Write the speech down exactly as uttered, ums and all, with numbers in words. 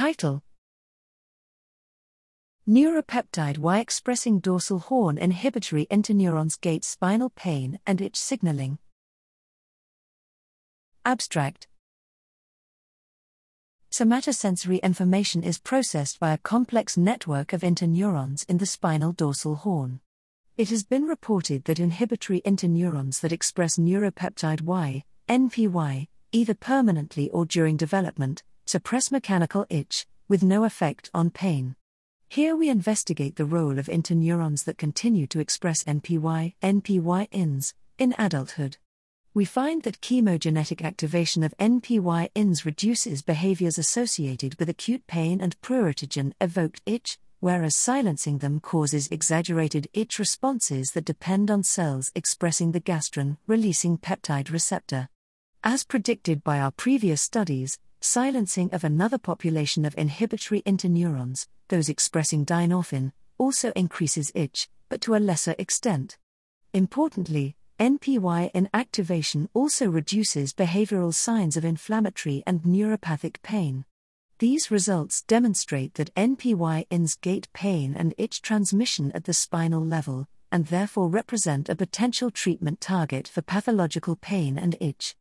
Title: Neuropeptide Y expressing dorsal horn inhibitory interneurons gate spinal pain and itch signaling. Abstract: Somatosensory information is processed by a complex network of interneurons in the spinal dorsal horn. It has been reported that inhibitory interneurons that express neuropeptide Y, N P Y, either permanently or during development, suppress mechanical itch, with no effect on pain. Here we investigate the role of interneurons that continue to express N P Y, N P Y-I N S, in adulthood. We find that chemogenetic activation of N P Y-I N S reduces behaviors associated with acute pain and pruritogen-evoked itch, whereas silencing them causes exaggerated itch responses that depend on cells expressing the gastrin-releasing peptide receptor. As predicted by our previous studies, silencing of another population of inhibitory interneurons, those expressing dynorphin, also increases itch, but to a lesser extent. Importantly, N P Y-I N activation also reduces behavioral signs of inflammatory and neuropathic pain. These results demonstrate that N P Y-I N S gate pain and itch transmission at the spinal level, and therefore represent a potential treatment target for pathological pain and itch.